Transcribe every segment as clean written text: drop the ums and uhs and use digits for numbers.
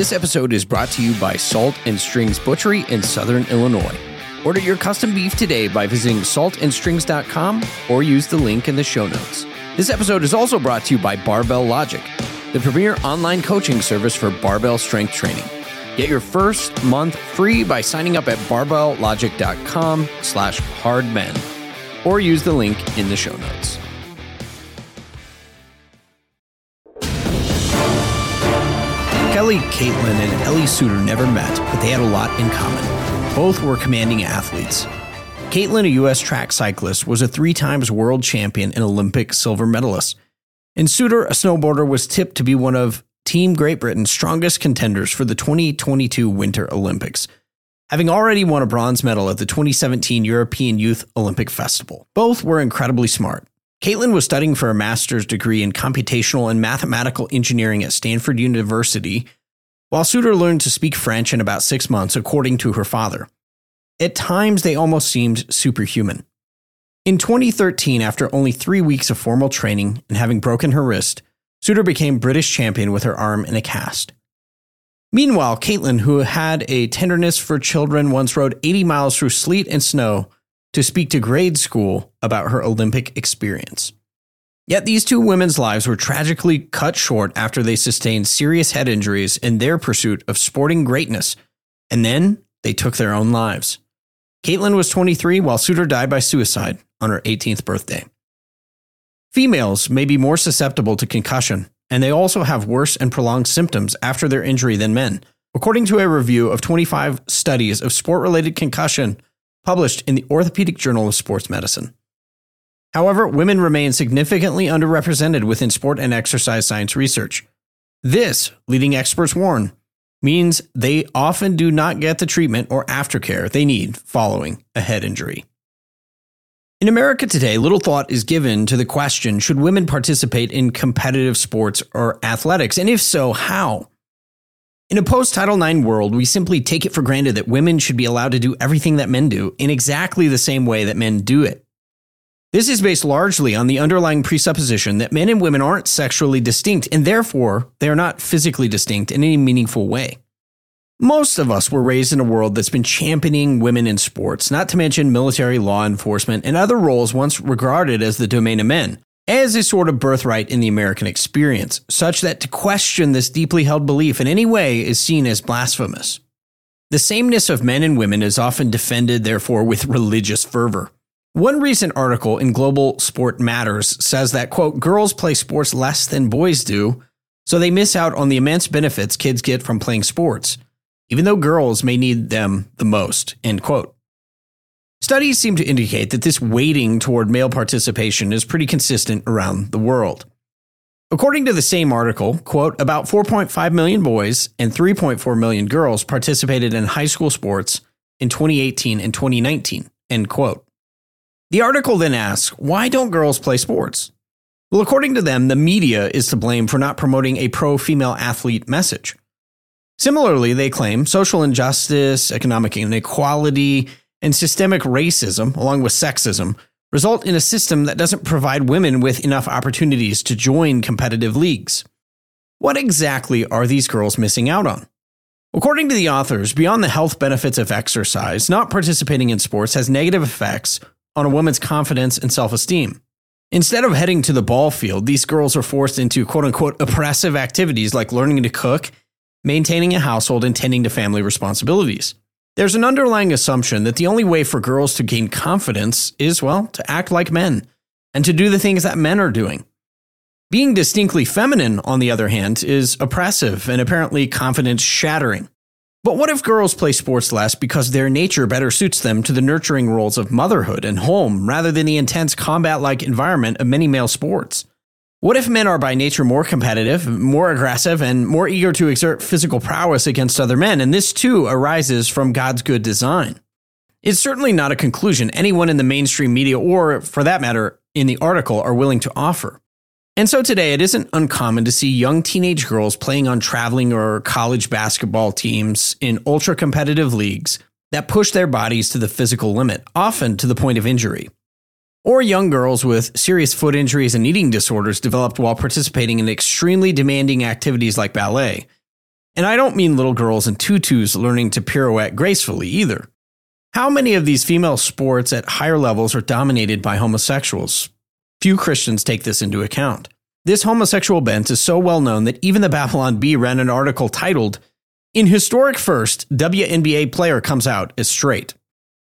This episode is brought to you by Salt and Strings Butchery in Southern Illinois. Order your custom beef today by visiting saltandstrings.com or use the link in the show notes. This episode is also brought to you by Barbell Logic, the premier online coaching service for barbell strength training. Get your first month free by signing up at barbelllogic.com/hardmen or use the link in the show notes. Kelly, Caitlin, and Ellie Soutar never met, but they had a lot in common. Both were commanding athletes. Caitlin, a U.S. track cyclist, was a 3-time world champion and Olympic silver medalist. And Soutar, a snowboarder, was tipped to be one of Team Great Britain's strongest contenders for the 2022 Winter Olympics, having already won a bronze medal at the 2017 European Youth Olympic Festival. Both were incredibly smart. Caitlin was studying for a master's degree in computational and mathematical engineering at Stanford University, while Soutar learned to speak French in about 6 months, according to her father. At times, they almost seemed superhuman. In 2013, after only 3 weeks of formal training and having broken her wrist, Soutar became British champion with her arm in a cast. Meanwhile, Caitlin, who had a tenderness for children, once rode 80 miles through sleet and snow to speak to grade school about her Olympic experience. Yet these two women's lives were tragically cut short after they sustained serious head injuries in their pursuit of sporting greatness, and then they took their own lives. Caitlin was 23 while Soutar died by suicide on her 18th birthday. Females may be more susceptible to concussion, and they also have worse and prolonged symptoms after their injury than men, according to a review of 25 studies of sport-related concussion published in the Orthopedic Journal of Sports Medicine. However, women remain significantly underrepresented within sport and exercise science research. This, leading experts warn, means they often do not get the treatment or aftercare they need following a head injury. In America today, little thought is given to the question, should women participate in competitive sports or athletics? And if so, how? In a post-Title IX world, we simply take it for granted that women should be allowed to do everything that men do in exactly the same way that men do it. This is based largely on the underlying presupposition that men and women aren't sexually distinct, and therefore, they are not physically distinct in any meaningful way. Most of us were raised in a world that's been championing women in sports, not to mention military, law enforcement, and other roles once regarded as the domain of men, as a sort of birthright in the American experience, such that to question this deeply held belief in any way is seen as blasphemous. The sameness of men and women is often defended, therefore, with religious fervor. One recent article in Global Sport Matters says that, quote, girls play sports less than boys do, so they miss out on the immense benefits kids get from playing sports, even though girls may need them the most, end quote. Studies seem to indicate that this weighting toward male participation is pretty consistent around the world. According to the same article, quote, about 4.5 million boys and 3.4 million girls participated in high school sports in 2018 and 2019, end quote. The article then asks, why don't girls play sports? Well, according to them, the media is to blame for not promoting a pro-female athlete message. Similarly, they claim social injustice, economic inequality, and systemic racism, along with sexism, result in a system that doesn't provide women with enough opportunities to join competitive leagues. What exactly are these girls missing out on? According to the authors, beyond the health benefits of exercise, not participating in sports has negative effects on a woman's confidence and self-esteem. Instead of heading to the ball field, these girls are forced into quote-unquote oppressive activities like learning to cook, maintaining a household, and tending to family responsibilities. There's an underlying assumption that the only way for girls to gain confidence is, well, to act like men and to do the things that men are doing. Being distinctly feminine, on the other hand, is oppressive and apparently confidence-shattering. But what if girls play sports less because their nature better suits them to the nurturing roles of motherhood and home rather than the intense combat-like environment of many male sports? What if men are by nature more competitive, more aggressive, and more eager to exert physical prowess against other men, and this too arises from God's good design? It's certainly not a conclusion anyone in the mainstream media, or for that matter, in the article, are willing to offer. And so today, it isn't uncommon to see young teenage girls playing on traveling or college basketball teams in ultra-competitive leagues that push their bodies to the physical limit, often to the point of injury. Or young girls with serious foot injuries and eating disorders developed while participating in extremely demanding activities like ballet, And I don't mean little girls in tutus learning to pirouette gracefully either. How many of these female sports at higher levels are dominated by homosexuals? Few Christians take this into account. This homosexual bent is so well known that even the Babylon Bee ran an article titled, "In Historic First, WNBA Player Comes Out as Straight."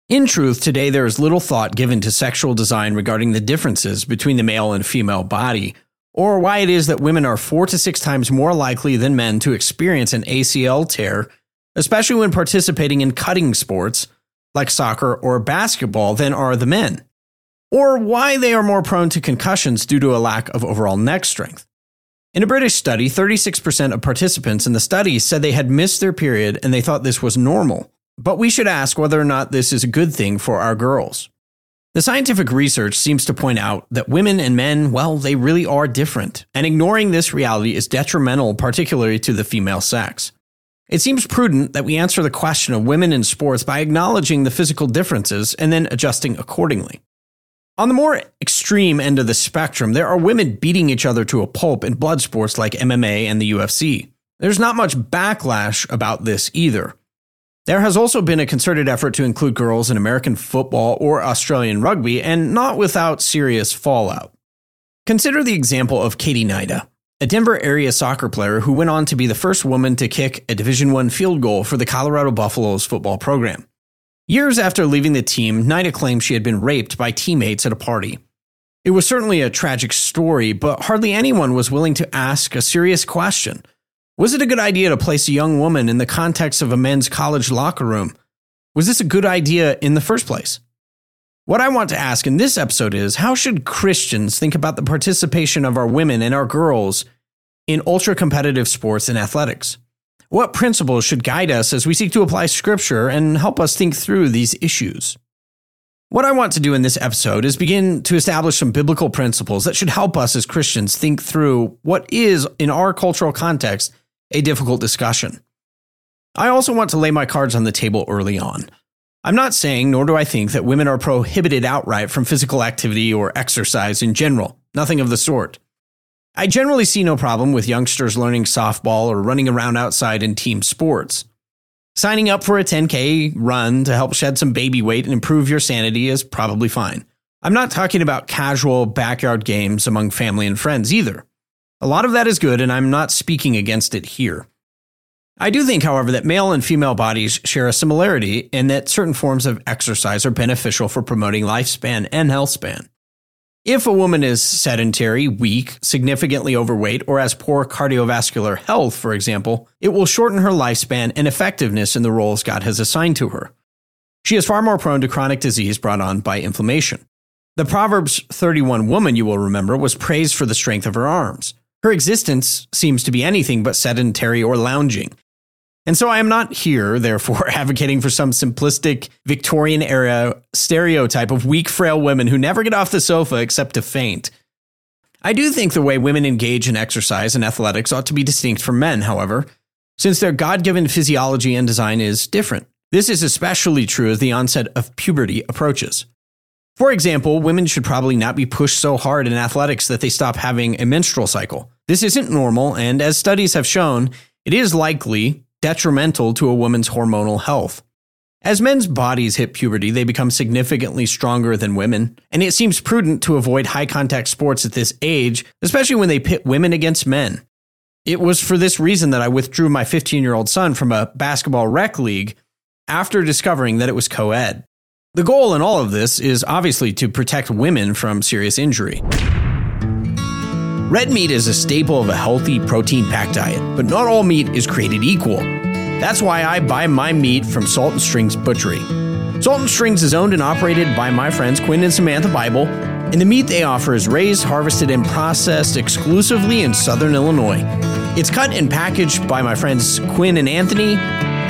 In truth, today there is little thought given to sexual design regarding the differences between the male and female body, or why it is that women are 4 to 6 times more likely than men to experience an ACL tear, especially when participating in cutting sports, like soccer or basketball, than are the men, or why they are more prone to concussions due to a lack of overall neck strength. In a British study, 36% of participants in the study said they had missed their period and they thought this was normal, but we should ask whether or not this is a good thing for our girls. The scientific research seems to point out that women and men, well, they really are different, and ignoring this reality is detrimental, particularly to the female sex. It seems prudent that we answer the question of women in sports by acknowledging the physical differences and then adjusting accordingly. On the more extreme end of the spectrum, there are women beating each other to a pulp in blood sports like MMA and the UFC. There's not much backlash about this either. There has also been a concerted effort to include girls in American football or Australian rugby, and not without serious fallout. Consider the example of Katie Nida, a Denver area soccer player who went on to be the first woman to kick a Division I field goal for the Colorado Buffaloes football program. Years after leaving the team, Nida claimed she had been raped by teammates at a party. It was certainly a tragic story, but hardly anyone was willing to ask a serious question. Was it a good idea to place a young woman in the context of a men's college locker room? Was this a good idea in the first place? What I want to ask in this episode is, how should Christians think about the participation of our women and our girls in ultra-competitive sports and athletics? What principles should guide us as we seek to apply Scripture and help us think through these issues? What I want to do in this episode is begin to establish some biblical principles that should help us as Christians think through what is, in our cultural context, a difficult discussion. I also want to lay my cards on the table early on. I'm not saying, nor do I think, that women are prohibited outright from physical activity or exercise in general. Nothing of the sort. I generally see no problem with youngsters learning softball or running around outside in team sports. Signing up for a 10K run to help shed some baby weight and improve your sanity is probably fine. I'm not talking about casual backyard games among family and friends either. A lot of that is good, and I'm not speaking against it here. I do think, however, that male and female bodies share a similarity and that certain forms of exercise are beneficial for promoting lifespan and healthspan. If a woman is sedentary, weak, significantly overweight, or has poor cardiovascular health, for example, it will shorten her lifespan and effectiveness in the roles God has assigned to her. She is far more prone to chronic disease brought on by inflammation. The Proverbs 31 woman, you will remember, was praised for the strength of her arms. Her existence seems to be anything but sedentary or lounging. And so I am not here, therefore, advocating for some simplistic Victorian-era stereotype of weak, frail women who never get off the sofa except to faint. I do think the way women engage in exercise and athletics ought to be distinct from men, however, since their God-given physiology and design is different. This is especially true as the onset of puberty approaches. For example, women should probably not be pushed so hard in athletics that they stop having a menstrual cycle. This isn't normal, and as studies have shown, it is likely detrimental to a woman's hormonal health. As men's bodies hit puberty, they become significantly stronger than women, and it seems prudent to avoid high-contact sports at this age, especially when they pit women against men. It was for this reason that I withdrew my 15-year-old son from a basketball rec league after discovering that it was co-ed. The goal in all of this is obviously to protect women from serious injury. Red meat is a staple of a healthy, protein-packed diet, but not all meat is created equal. That's why I buy my meat from Salt and Strings Butchery. Salt and Strings is owned and operated by my friends Quinn and Samantha Bible, and the meat they offer is raised, harvested, and processed exclusively in Southern Illinois. It's cut and packaged by my friends Quinn and Anthony,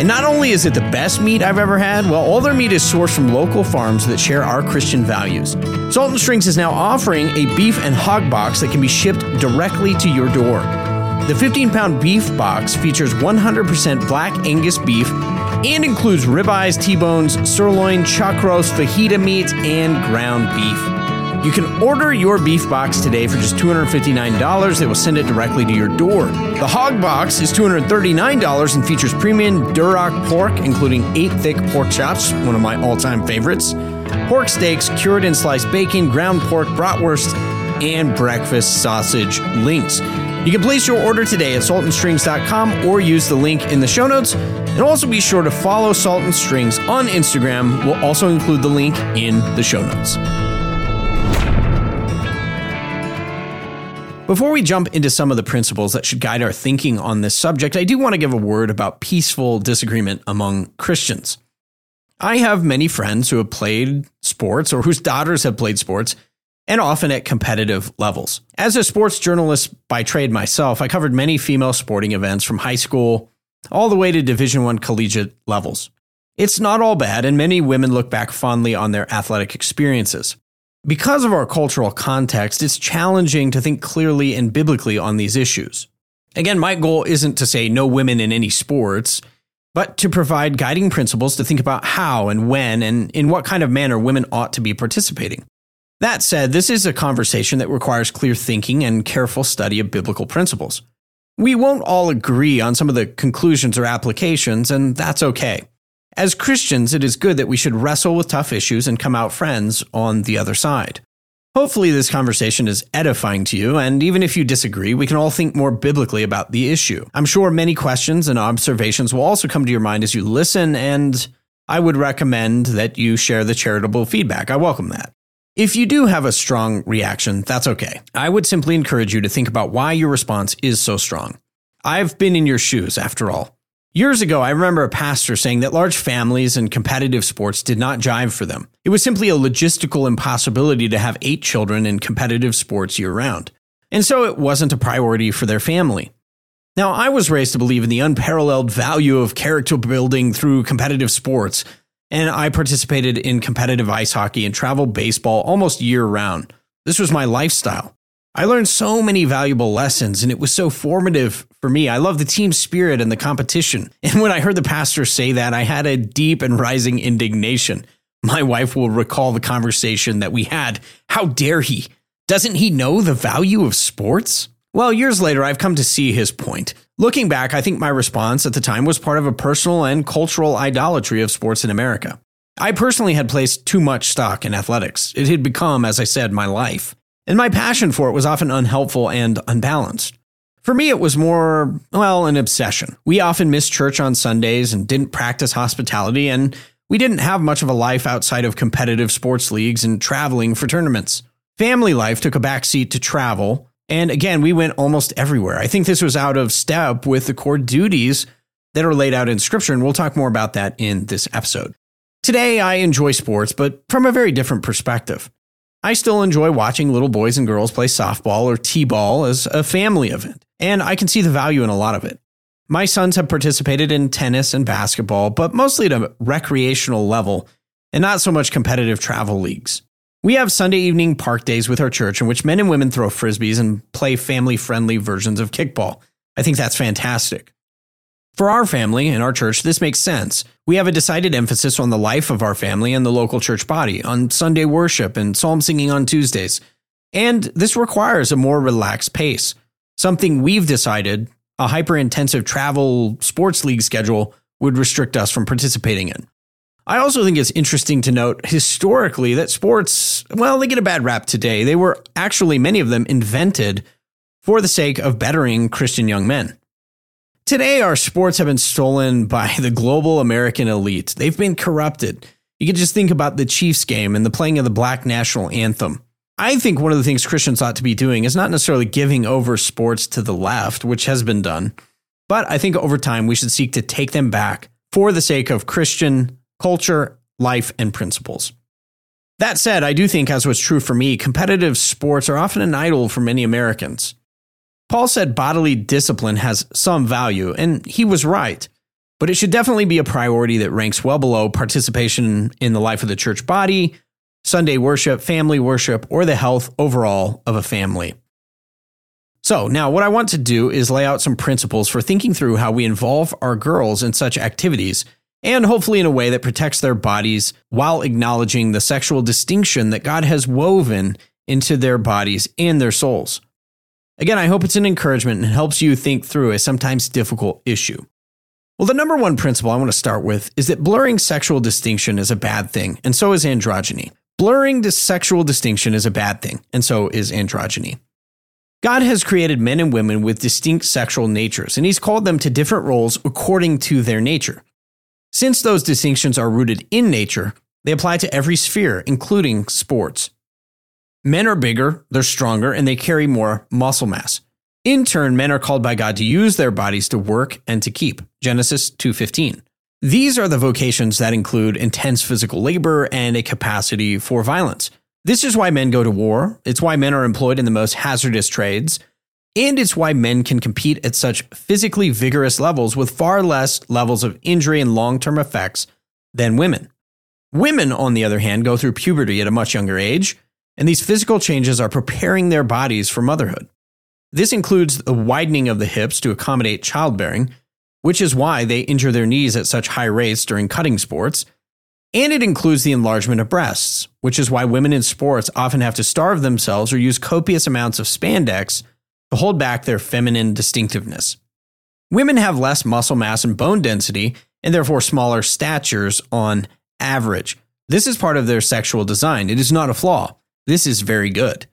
and not only is it the best meat I've ever had, well, all their meat is sourced from local farms that share our Christian values. Salt & Strings is now offering a beef and hog box that can be shipped directly to your door. The 15-pound beef box features 100% black Angus beef and includes ribeyes, T-bones, sirloin, chuck roast, fajita meats, and ground beef. You can order your beef box today for just $259. They will send it directly to your door. The hog box is $239 and features premium Duroc pork, including 8 thick pork chops, one of my all-time favorites, pork steaks, cured and sliced bacon, ground pork, bratwurst, and breakfast sausage links. You can place your order today at saltandstrings.com or use the link in the show notes. And also be sure to follow Salt and Strings on Instagram. We'll also include the link in the show notes. Before we jump into some of the principles that should guide our thinking on this subject, I do want to give a word about peaceful disagreement among Christians. I have many friends who have played sports or whose daughters have played sports, and often at competitive levels. As a sports journalist by trade myself, I covered many female sporting events from high school all the way to Division I collegiate levels. It's not all bad, and many women look back fondly on their athletic experiences. Because of our cultural context, it's challenging to think clearly and biblically on these issues. Again, my goal isn't to say no women in any sports, but to provide guiding principles to think about how and when and in what kind of manner women ought to be participating. That said, this is a conversation that requires clear thinking and careful study of biblical principles. We won't all agree on some of the conclusions or applications, and that's okay. As Christians, it is good that we should wrestle with tough issues and come out friends on the other side. Hopefully, this conversation is edifying to you, and even if you disagree, we can all think more biblically about the issue. I'm sure many questions and observations will also come to your mind as you listen, and I would recommend that you share the charitable feedback. I welcome that. If you do have a strong reaction, that's okay. I would simply encourage you to think about why your response is so strong. I've been in your shoes, after all. Years ago, I remember a pastor saying that large families and competitive sports did not jive for them. It was simply a logistical impossibility to have 8 children in competitive sports year-round. And so it wasn't a priority for their family. Now, I was raised to believe in the unparalleled value of character building through competitive sports, and I participated in competitive ice hockey and travel baseball almost year-round. This was my lifestyle. I learned so many valuable lessons, and it was so formative for me. I love the team spirit and the competition. And when I heard the pastor say that, I had a deep and rising indignation. My wife will recall the conversation that we had. How dare he? Doesn't he know the value of sports? Well, years later, I've come to see his point. Looking back, I think my response at the time was part of a personal and cultural idolatry of sports in America. I personally had placed too much stock in athletics. It had become, as I said, my life. And my passion for it was often unhelpful and unbalanced. For me, it was more, well, an obsession. We often missed church on Sundays and didn't practice hospitality, and we didn't have much of a life outside of competitive sports leagues and traveling for tournaments. Family life took a backseat to travel. And again, we went almost everywhere. I think this was out of step with the core duties that are laid out in Scripture, and we'll talk more about that in this episode. Today, I enjoy sports, but from a very different perspective. I still enjoy watching little boys and girls play softball or t-ball as a family event, and I can see the value in a lot of it. My sons have participated in tennis and basketball, but mostly at a recreational level and not so much competitive travel leagues. We have Sunday evening park days with our church in which men and women throw frisbees and play family-friendly versions of kickball. I think that's fantastic. For our family and our church, this makes sense. We have a decided emphasis on the life of our family and the local church body, on Sunday worship and psalm singing on Tuesdays. And this requires a more relaxed pace, something we've decided a hyper-intensive travel sports league schedule would restrict us from participating in. I also think it's interesting to note historically that sports, well, they get a bad rap today. They were actually, many of them, invented for the sake of bettering Christian young men. Today, our sports have been stolen by the global American elite. They've been corrupted. You can just think about the Chiefs game and the playing of the Black National Anthem. I think one of the things Christians ought to be doing is not necessarily giving over sports to the left, which has been done, but I think over time we should seek to take them back for the sake of Christian culture, life, and principles. That said, I do think, as was true for me, competitive sports are often an idol for many Americans. Paul said bodily discipline has some value, and he was right, but it should definitely be a priority that ranks well below participation in the life of the church body, Sunday worship, family worship, or the health overall of a family. So now what I want to do is lay out some principles for thinking through how we involve our girls in such activities, and hopefully in a way that protects their bodies while acknowledging the sexual distinction that God has woven into their bodies and their souls. Again, I hope it's an encouragement and helps you think through a sometimes difficult issue. Well, the number one principle I want to start with is that blurring sexual distinction is a bad thing, and so is androgyny. Blurring the sexual distinction is a bad thing, and so is androgyny. God has created men and women with distinct sexual natures, and he's called them to different roles according to their nature. Since those distinctions are rooted in nature, they apply to every sphere, including sports. Men are bigger, they're stronger, and they carry more muscle mass. In turn, men are called by God to use their bodies to work and to keep. Genesis 2:15. These are the vocations that include intense physical labor and a capacity for violence. This is why men go to war. It's why men are employed in the most hazardous trades. And it's why men can compete at such physically vigorous levels with far less levels of injury and long-term effects than women. Women, on the other hand, go through puberty at a much younger age, and these physical changes are preparing their bodies for motherhood. This includes the widening of the hips to accommodate childbearing, which is why they injure their knees at such high rates during cutting sports. And it includes the enlargement of breasts, which is why women in sports often have to starve themselves or use copious amounts of spandex to hold back their feminine distinctiveness. Women have less muscle mass and bone density, and therefore smaller statures on average. This is part of their sexual design. It is not a flaw. This is very good.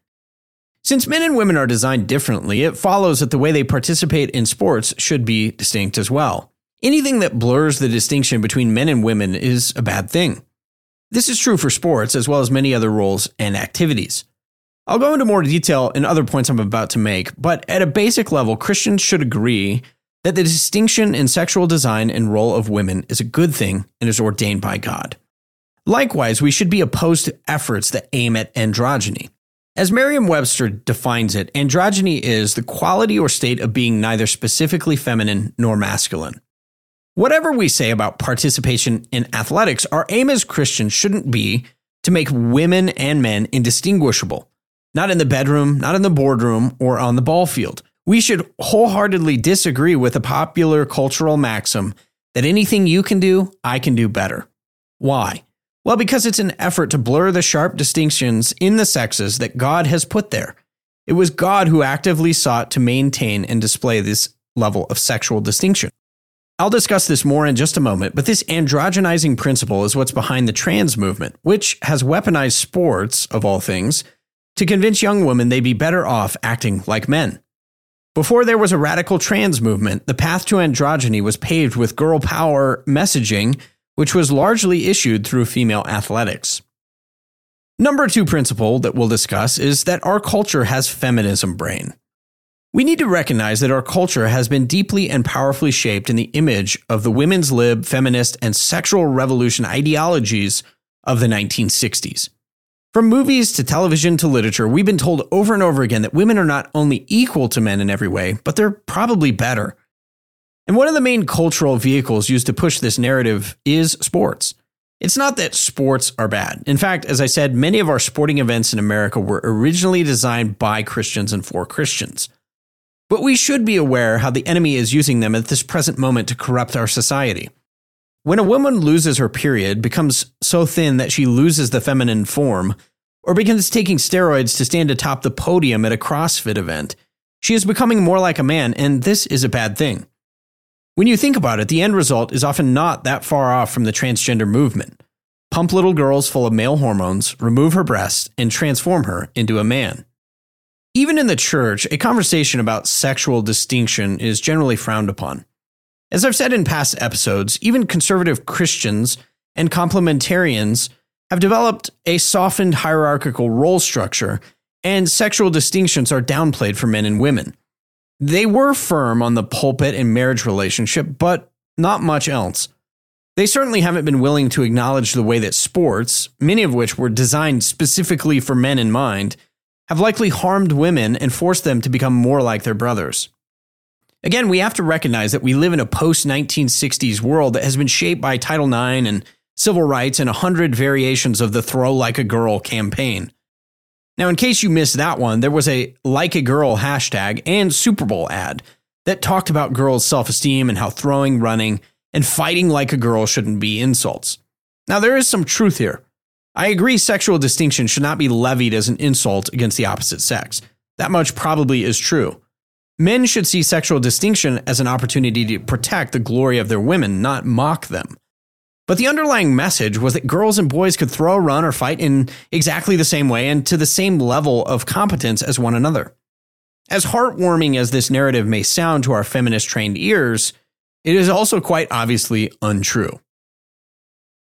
Since men and women are designed differently, it follows that the way they participate in sports should be distinct as well. Anything that blurs the distinction between men and women is a bad thing. This is true for sports as well as many other roles and activities. I'll go into more detail in other points I'm about to make, but at a basic level, Christians should agree that the distinction in sexual design and role of women is a good thing and is ordained by God. Likewise, we should be opposed to efforts that aim at androgyny. As Merriam-Webster defines it, androgyny is the quality or state of being neither specifically feminine nor masculine. Whatever we say about participation in athletics, our aim as Christians shouldn't be to make women and men indistinguishable, not in the bedroom, not in the boardroom, or on the ball field. We should wholeheartedly disagree with a popular cultural maxim that anything you can do, I can do better. Why? Well, because it's an effort to blur the sharp distinctions in the sexes that God has put there. It was God who actively sought to maintain and display this level of sexual distinction. I'll discuss this more in just a moment, but this androgenizing principle is what's behind the trans movement, which has weaponized sports, of all things, to convince young women they'd be better off acting like men. Before there was a radical trans movement, the path to androgyny was paved with girl power messaging, which was largely issued through female athletics. Number two principle that we'll discuss is that our culture has feminism brain. We need to recognize that our culture has been deeply and powerfully shaped in the image of the women's lib, feminist, and sexual revolution ideologies of the 1960s. From movies to television to literature, we've been told over and over again that women are not only equal to men in every way, but they're probably better. And one of the main cultural vehicles used to push this narrative is sports. It's not that sports are bad. In fact, as I said, many of our sporting events in America were originally designed by Christians and for Christians. But we should be aware how the enemy is using them at this present moment to corrupt our society. When a woman loses her period, becomes so thin that she loses the feminine form, or begins taking steroids to stand atop the podium at a CrossFit event, she is becoming more like a man, and this is a bad thing. When you think about it, the end result is often not that far off from the transgender movement. Pump little girls full of male hormones, remove her breast, and transform her into a man. Even in the church, a conversation about sexual distinction is generally frowned upon. As I've said in past episodes, even conservative Christians and complementarians have developed a softened hierarchical role structure, and sexual distinctions are downplayed for men and women. They were firm on the pulpit and marriage relationship, but not much else. They certainly haven't been willing to acknowledge the way that sports, many of which were designed specifically for men in mind, have likely harmed women and forced them to become more like their brothers. Again, we have to recognize that we live in a post-1960s world that has been shaped by Title IX and civil rights and 100 variations of the Throw Like a Girl campaign. Now, in case you missed that one, there was a Like a Girl hashtag and Super Bowl ad that talked about girls' self-esteem and how throwing, running, and fighting like a girl shouldn't be insults. Now, there is some truth here. I agree sexual distinction should not be levied as an insult against the opposite sex. That much probably is true. Men should see sexual distinction as an opportunity to protect the glory of their women, not mock them. But the underlying message was that girls and boys could throw, run, or fight in exactly the same way and to the same level of competence as one another. As heartwarming as this narrative may sound to our feminist-trained ears, it is also quite obviously untrue.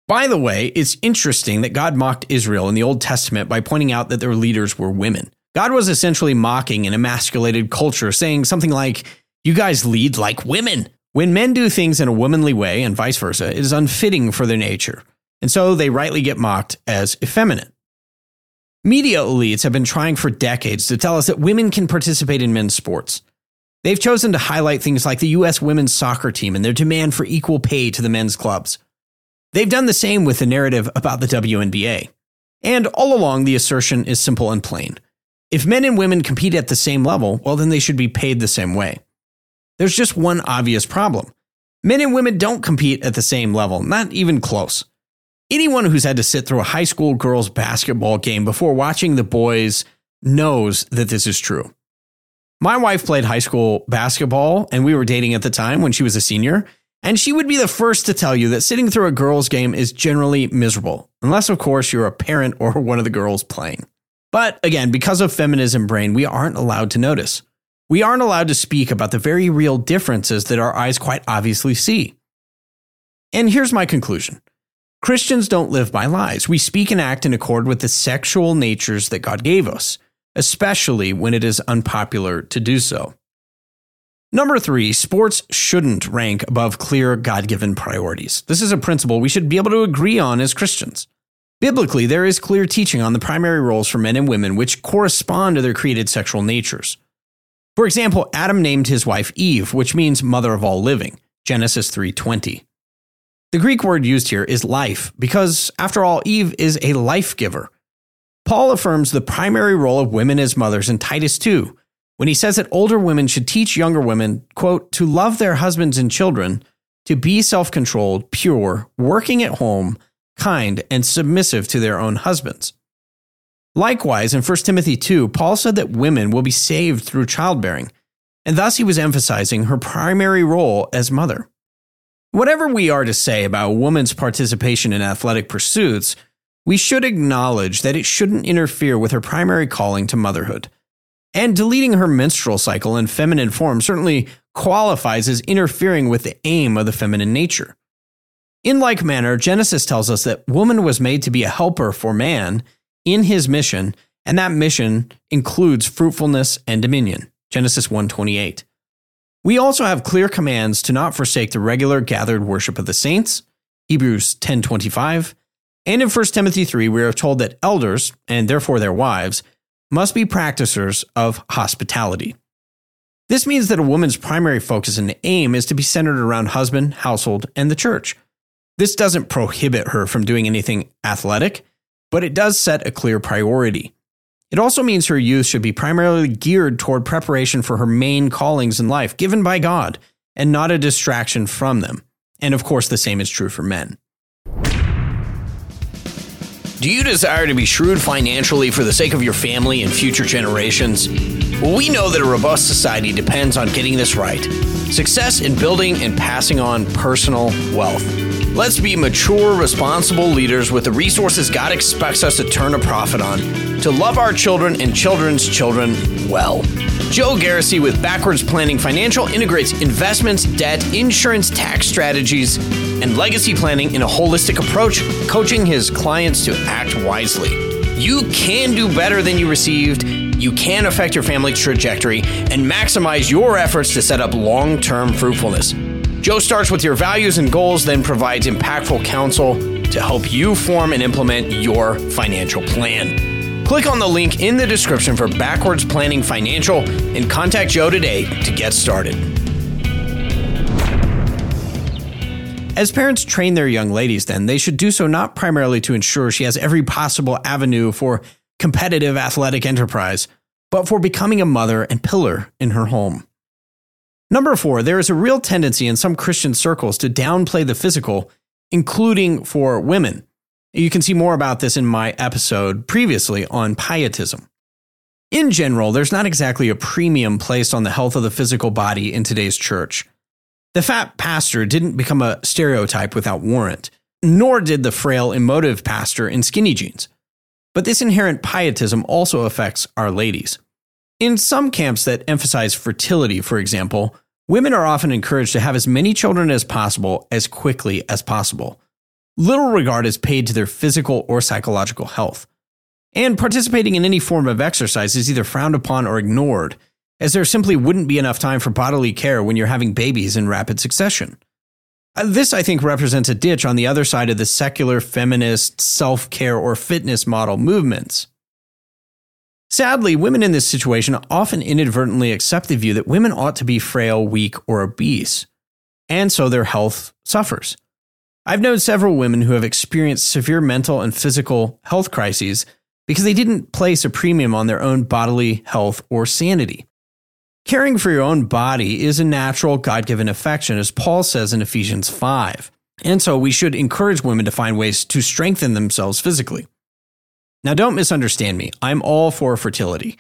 By the way, it's interesting that God mocked Israel in the Old Testament by pointing out that their leaders were women. God was essentially mocking an emasculated culture, saying something like, "You guys lead like women." When men do things in a womanly way and vice versa, it is unfitting for their nature, and so they rightly get mocked as effeminate. Media elites have been trying for decades to tell us that women can participate in men's sports. They've chosen to highlight things like the U.S. women's soccer team and their demand for equal pay to the men's clubs. They've done the same with the narrative about the WNBA. And all along, the assertion is simple and plain. If men and women compete at the same level, well, then they should be paid the same way. There's just one obvious problem. Men and women don't compete at the same level, not even close. Anyone who's had to sit through a high school girls' basketball game before watching the boys knows that this is true. My wife played high school basketball, and we were dating at the time when she was a senior, and she would be the first to tell you that sitting through a girls' game is generally miserable, unless, of course, you're a parent or one of the girls playing. But again, because of feminism brain, we aren't allowed to notice. We aren't allowed to speak about the very real differences that our eyes quite obviously see. And here's my conclusion. Christians don't live by lies. We speak and act in accord with the sexual natures that God gave us, especially when it is unpopular to do so. Number 3, sports shouldn't rank above clear God-given priorities. This is a principle we should be able to agree on as Christians. Biblically, there is clear teaching on the primary roles for men and women which correspond to their created sexual natures. For example, Adam named his wife Eve, which means mother of all living, Genesis 3:20. The Greek word used here is life, because, after all, Eve is a life-giver. Paul affirms the primary role of women as mothers in Titus 2, when he says that older women should teach younger women, quote, to love their husbands and children, to be self-controlled, pure, working at home, kind, and submissive to their own husbands. Likewise, in 1 Timothy 2, Paul said that women will be saved through childbearing, and thus he was emphasizing her primary role as mother. Whatever we are to say about a woman's participation in athletic pursuits, we should acknowledge that it shouldn't interfere with her primary calling to motherhood. And deleting her menstrual cycle in feminine form certainly qualifies as interfering with the aim of the feminine nature. In like manner, Genesis tells us that woman was made to be a helper for man in his mission, and that mission includes fruitfulness and dominion. Genesis 1:28. We also have clear commands to not forsake the regular gathered worship of the saints. Hebrews 10:25. And in 1 Timothy 3, we are told that elders, and therefore their wives, must be practicers of hospitality. This means that a woman's primary focus and aim is to be centered around husband, household, and the church. This doesn't prohibit her from doing anything athletic, but it does set a clear priority. It also means her youth should be primarily geared toward preparation for her main callings in life given by God, and not a distraction from them. And of course, the same is true for men. Do you desire to be shrewd financially for the sake of your family and future generations? Well, we know that a robust society depends on getting this right. Success in building and passing on personal wealth. Let's be mature, responsible leaders with the resources God expects us to turn a profit on, to love our children and children's children well. Joe Garrisi with Backwards Planning Financial integrates investments, debt, insurance, tax strategies, and legacy planning in a holistic approach, coaching his clients to act wisely. You can do better than you received. You can affect your family's trajectory and maximize your efforts to set up long-term fruitfulness. Joe starts with your values and goals, then provides impactful counsel to help you form and implement your financial plan. Click on the link in the description for Backwards Planning Financial and contact Joe today to get started. As parents train their young ladies, then, they should do so not primarily to ensure she has every possible avenue for competitive athletic enterprise, but for becoming a mother and pillar in her home. Number 4, there is a real tendency in some Christian circles to downplay the physical, including for women. You can see more about this in my episode previously on pietism. In general, there's not exactly a premium placed on the health of the physical body in today's church. The fat pastor didn't become a stereotype without warrant, nor did the frail, emotive pastor in skinny jeans. But this inherent pietism also affects our ladies. In some camps that emphasize fertility, for example, women are often encouraged to have as many children as possible as quickly as possible. Little regard is paid to their physical or psychological health. And participating in any form of exercise is either frowned upon or ignored, as there simply wouldn't be enough time for bodily care when you're having babies in rapid succession. This, I think, represents a ditch on the other side of the secular, feminist, self-care, or fitness model movements. Sadly, women in this situation often inadvertently accept the view that women ought to be frail, weak, or obese, and so their health suffers. I've known several women who have experienced severe mental and physical health crises because they didn't place a premium on their own bodily health or sanity. Caring for your own body is a natural, God-given affection, as Paul says in Ephesians 5, and so we should encourage women to find ways to strengthen themselves physically. Now, don't misunderstand me. I'm all for fertility.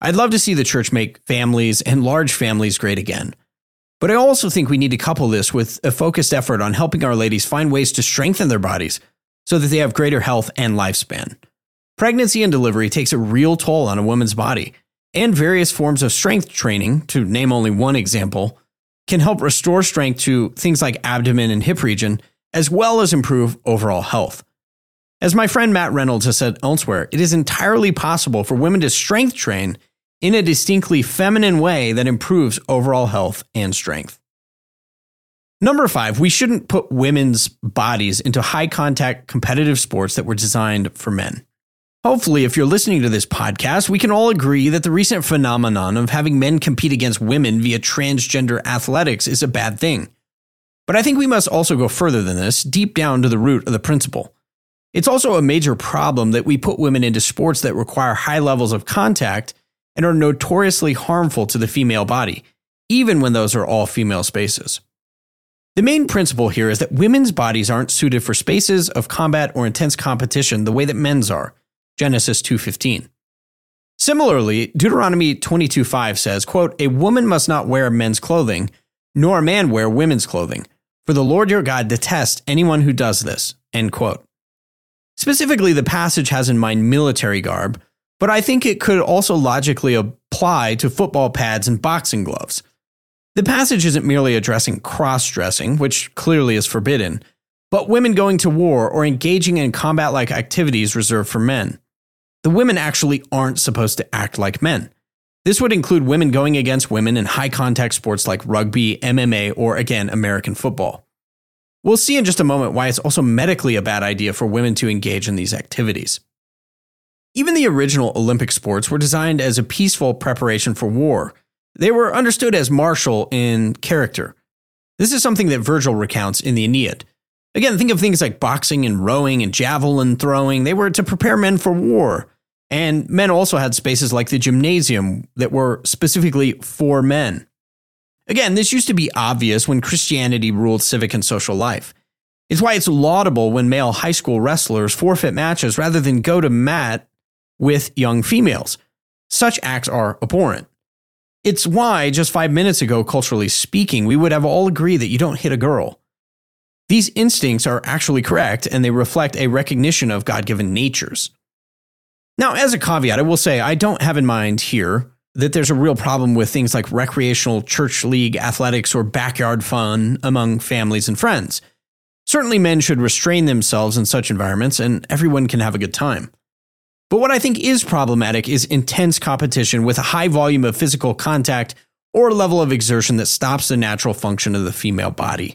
I'd love to see the church make families and large families great again. But I also think we need to couple this with a focused effort on helping our ladies find ways to strengthen their bodies so that they have greater health and lifespan. Pregnancy and delivery takes a real toll on a woman's body, and various forms of strength training, to name only one example, can help restore strength to things like abdomen and hip region, as well as improve overall health. As my friend Matt Reynolds has said elsewhere, it is entirely possible for women to strength train in a distinctly feminine way that improves overall health and strength. Number 5, we shouldn't put women's bodies into high-contact competitive sports that were designed for men. Hopefully, if you're listening to this podcast, we can all agree that the recent phenomenon of having men compete against women via transgender athletics is a bad thing. But I think we must also go further than this, deep down to the root of the principle. It's also a major problem that we put women into sports that require high levels of contact and are notoriously harmful to the female body, even when those are all female spaces. The main principle here is that women's bodies aren't suited for spaces of combat or intense competition the way that men's are. Genesis 2:15. Similarly, Deuteronomy 22:5 says, quote, "A woman must not wear men's clothing, nor a man wear women's clothing, for the Lord your God detests anyone who does this." End quote. Specifically, the passage has in mind military garb, but I think it could also logically apply to football pads and boxing gloves. The passage isn't merely addressing cross-dressing, which clearly is forbidden, but women going to war or engaging in combat-like activities reserved for men. The women actually aren't supposed to act like men. This would include women going against women in high-contact sports like rugby, MMA, or, again, American football. We'll see in just a moment why it's also medically a bad idea for women to engage in these activities. Even the original Olympic sports were designed as a peaceful preparation for war. They were understood as martial in character. This is something that Virgil recounts in the Aeneid. Again, think of things like boxing and rowing and javelin throwing. They were to prepare men for war. And men also had spaces like the gymnasium that were specifically for men. Again, this used to be obvious when Christianity ruled civic and social life. It's why it's laudable when male high school wrestlers forfeit matches rather than go to mat with young females. Such acts are abhorrent. It's why, just 5 minutes ago, culturally speaking, we would have all agreed that you don't hit a girl. These instincts are actually correct, and they reflect a recognition of God-given natures. Now, as a caveat, I will say I don't have in mind here that there's a real problem with things like recreational church league athletics or backyard fun among families and friends. Certainly men should restrain themselves in such environments and everyone can have a good time. But what I think is problematic is intense competition with a high volume of physical contact or level of exertion that stops the natural function of the female body.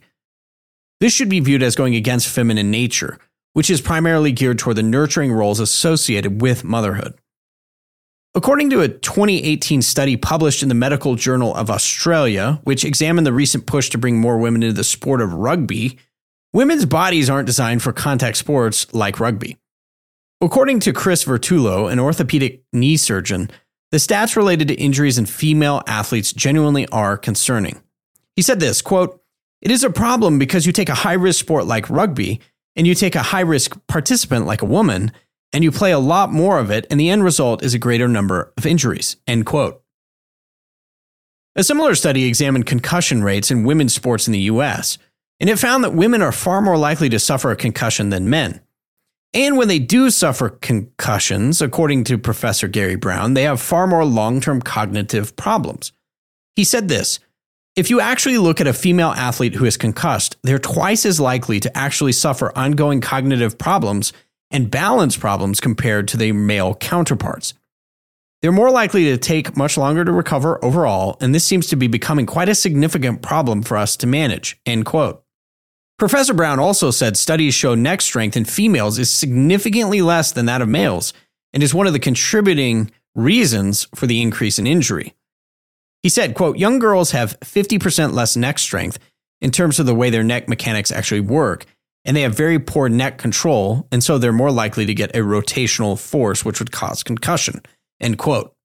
This should be viewed as going against feminine nature, which is primarily geared toward the nurturing roles associated with motherhood. According to a 2018 study published in the Medical Journal of Australia, which examined the recent push to bring more women into the sport of rugby, women's bodies aren't designed for contact sports like rugby. According to Chris Vertullo, an orthopedic knee surgeon, the stats related to injuries in female athletes genuinely are concerning. He said this, quote, "It is a problem because you take a high-risk sport like rugby and you take a high-risk participant like a woman, and you play a lot more of it, and the end result is a greater number of injuries, end quote. A similar study examined concussion rates in women's sports in the U.S., and it found that women are far more likely to suffer a concussion than men. And when they do suffer concussions, according to Professor Gary Brown, they have far more long-term cognitive problems. He said this, "If you actually look at a female athlete who is concussed, they're twice as likely to actually suffer ongoing cognitive problems and balance problems compared to their male counterparts. They're more likely to take much longer to recover overall, and this seems to be becoming quite a significant problem for us to manage," end quote. Professor Brown also said studies show neck strength in females is significantly less than that of males and is one of the contributing reasons for the increase in injury. He said, quote, "Young girls have 50% less neck strength in terms of the way their neck mechanics actually work, and they have very poor neck control, and so they're more likely to get a rotational force, which would cause concussion," end quote.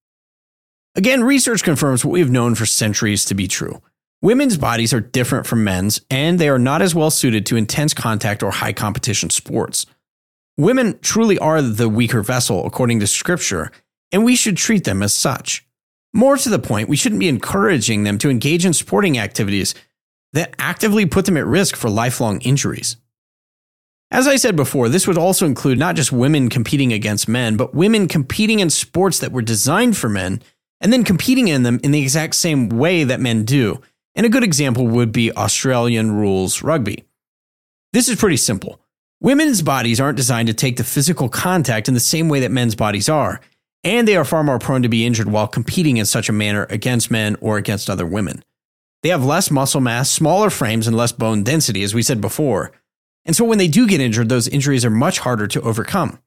Again, research confirms what we've known for centuries to be true. Women's bodies are different from men's, and they are not as well suited to intense contact or high competition sports. Women truly are the weaker vessel, according to Scripture, and we should treat them as such. More to the point, we shouldn't be encouraging them to engage in sporting activities that actively put them at risk for lifelong injuries. As I said before, this would also include not just women competing against men, but women competing in sports that were designed for men, and then competing in them in the exact same way that men do. And a good example would be Australian rules rugby. This is pretty simple. Women's bodies aren't designed to take the physical contact in the same way that men's bodies are, and they are far more prone to be injured while competing in such a manner against men or against other women. They have less muscle mass, smaller frames, and less bone density, as we said before. And so when they do get injured, those injuries are much harder to overcome.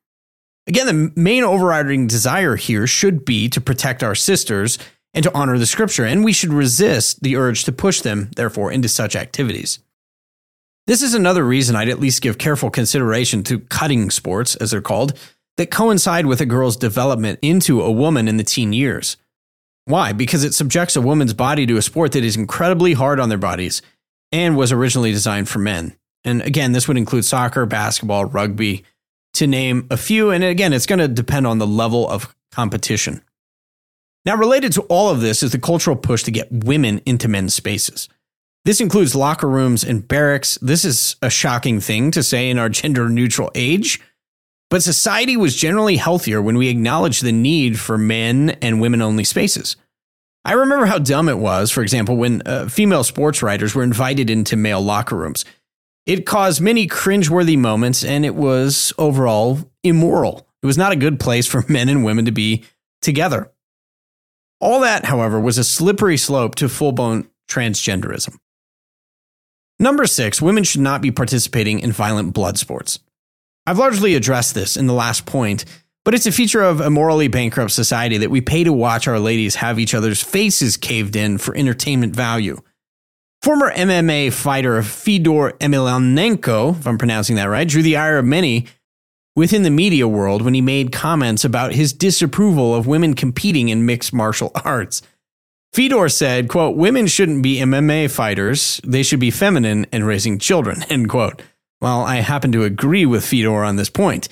Again, the main overriding desire here should be to protect our sisters and to honor the Scripture, and we should resist the urge to push them, therefore, into such activities. This is another reason I'd at least give careful consideration to cutting sports, as they're called, that coincide with a girl's development into a woman in the teen years. Why? Because it subjects a woman's body to a sport that is incredibly hard on their bodies and was originally designed for men. And again, this would include soccer, basketball, rugby, to name a few. And again, it's going to depend on the level of competition. Now, related to all of this is the cultural push to get women into men's spaces. This includes locker rooms and barracks. This is a shocking thing to say in our gender-neutral age, but society was generally healthier when we acknowledged the need for men and women-only spaces. I remember how dumb it was, for example, when female sports writers were invited into male locker rooms. It caused many cringeworthy moments, and it was overall immoral. It was not a good place for men and women to be together. All that, however, was a slippery slope to full-blown transgenderism. Number 6, women should not be participating in violent blood sports. I've largely addressed this in the last point, but it's a feature of a morally bankrupt society that we pay to watch our ladies have each other's faces caved in for entertainment value. Former MMA fighter Fedor Emelianenko, if I'm pronouncing that right, drew the ire of many within the media world when he made comments about his disapproval of women competing in mixed martial arts. Fedor said, quote, "Women shouldn't be MMA fighters. They should be feminine and raising children," end quote. Well, I happen to agree with Fedor on this point.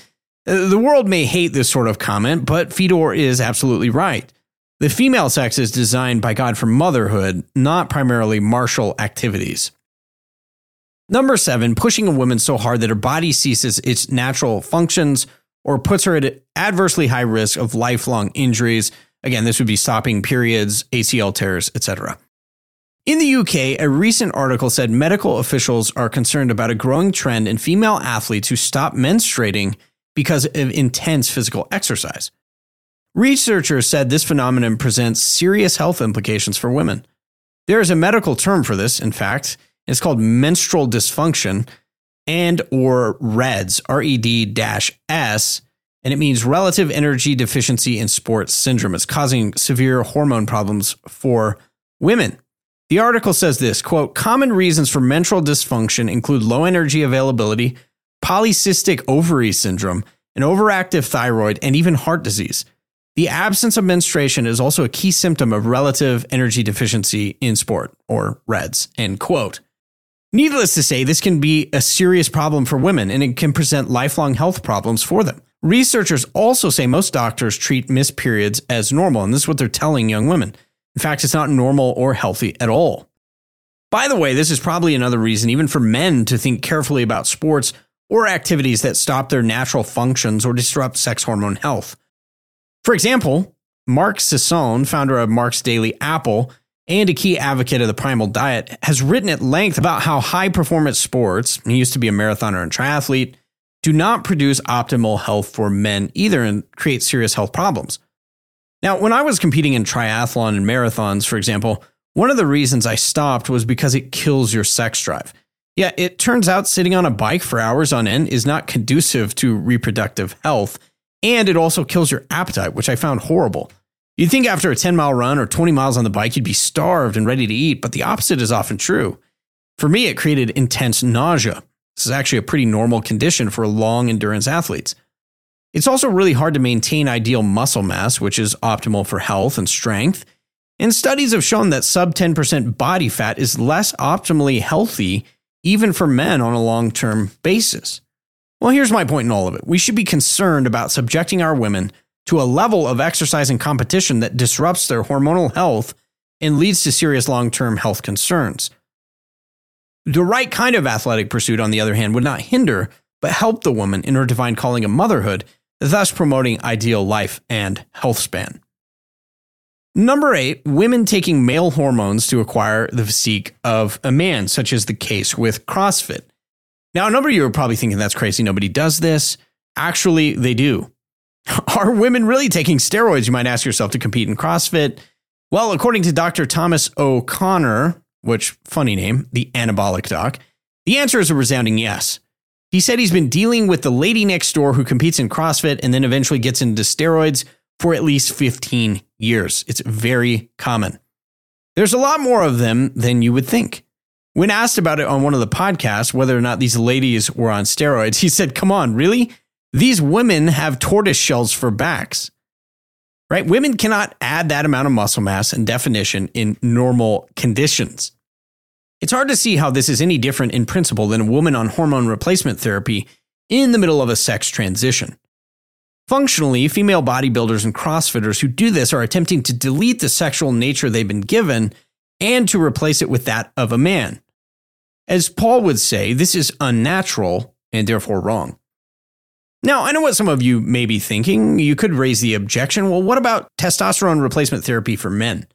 The world may hate this sort of comment, but Fedor is absolutely right. The female sex is designed by God for motherhood, not primarily martial activities. Number 7, pushing a woman so hard that her body ceases its natural functions or puts her at adversely high risk of lifelong injuries. Again, this would be stopping periods, ACL tears, etc. In the UK, a recent article said medical officials are concerned about a growing trend in female athletes who stop menstruating because of intense physical exercise. Researchers said this phenomenon presents serious health implications for women. There is a medical term for this, in fact. It's called menstrual dysfunction and or REDS, RED-S, and it means relative energy deficiency in sports syndrome. It's causing severe hormone problems for women. The article says this, quote, "Common reasons for menstrual dysfunction include low energy availability, polycystic ovary syndrome, an overactive thyroid, and even heart disease. The absence of menstruation is also a key symptom of relative energy deficiency in sport, or REDS," end quote. Needless to say, this can be a serious problem for women, and it can present lifelong health problems for them. Researchers also say most doctors treat missed periods as normal, and this is what they're telling young women. In fact, it's not normal or healthy at all. By the way, this is probably another reason even for men to think carefully about sports or activities that stop their natural functions or disrupt sex hormone health. For example, Mark Sisson, founder of Mark's Daily Apple, and a key advocate of the primal diet, has written at length about how high-performance sports, he used to be a marathoner and triathlete, do not produce optimal health for men either and create serious health problems. Now, when I was competing in triathlon and marathons, for example, one of the reasons I stopped was because it kills your sex drive. Yeah, it turns out sitting on a bike for hours on end is not conducive to reproductive health, and it also kills your appetite, which I found horrible. You'd think after a 10-mile run or 20 miles on the bike, you'd be starved and ready to eat, but the opposite is often true. For me, it created intense nausea. This is actually a pretty normal condition for long endurance athletes. It's also really hard to maintain ideal muscle mass, which is optimal for health and strength. And studies have shown that sub 10% body fat is less optimally healthy, even for men on a long-term basis. Well, here's my point in all of it. We should be concerned about subjecting our women to a level of exercise and competition that disrupts their hormonal health and leads to serious long-term health concerns. The right kind of athletic pursuit, on the other hand, would not hinder but help the woman in her divine calling of motherhood, thus promoting ideal life and health span. Number 8, women taking male hormones to acquire the physique of a man, such is the case with CrossFit. Now, a number of you are probably thinking that's crazy. Nobody does this. Actually, they do. Are women really taking steroids, you might ask yourself, to compete in CrossFit? Well, according to Dr. Thomas O'Connor, which, funny name, the anabolic doc, the answer is a resounding yes. He said he's been dealing with the lady next door who competes in CrossFit and then eventually gets into steroids for at least 15 years. It's very common. There's a lot more of them than you would think. When asked about it on one of the podcasts, whether or not these ladies were on steroids, he said, come on, really? These women have tortoise shells for backs, right? Women cannot add that amount of muscle mass and definition in normal conditions. It's hard to see how this is any different in principle than a woman on hormone replacement therapy in the middle of a sex transition. Functionally, female bodybuilders and CrossFitters who do this are attempting to delete the sexual nature they've been given and to replace it with that of a man. As Paul would say, this is unnatural and therefore wrong. Now, I know what some of you may be thinking. You could raise the objection, well, what about testosterone replacement therapy for men?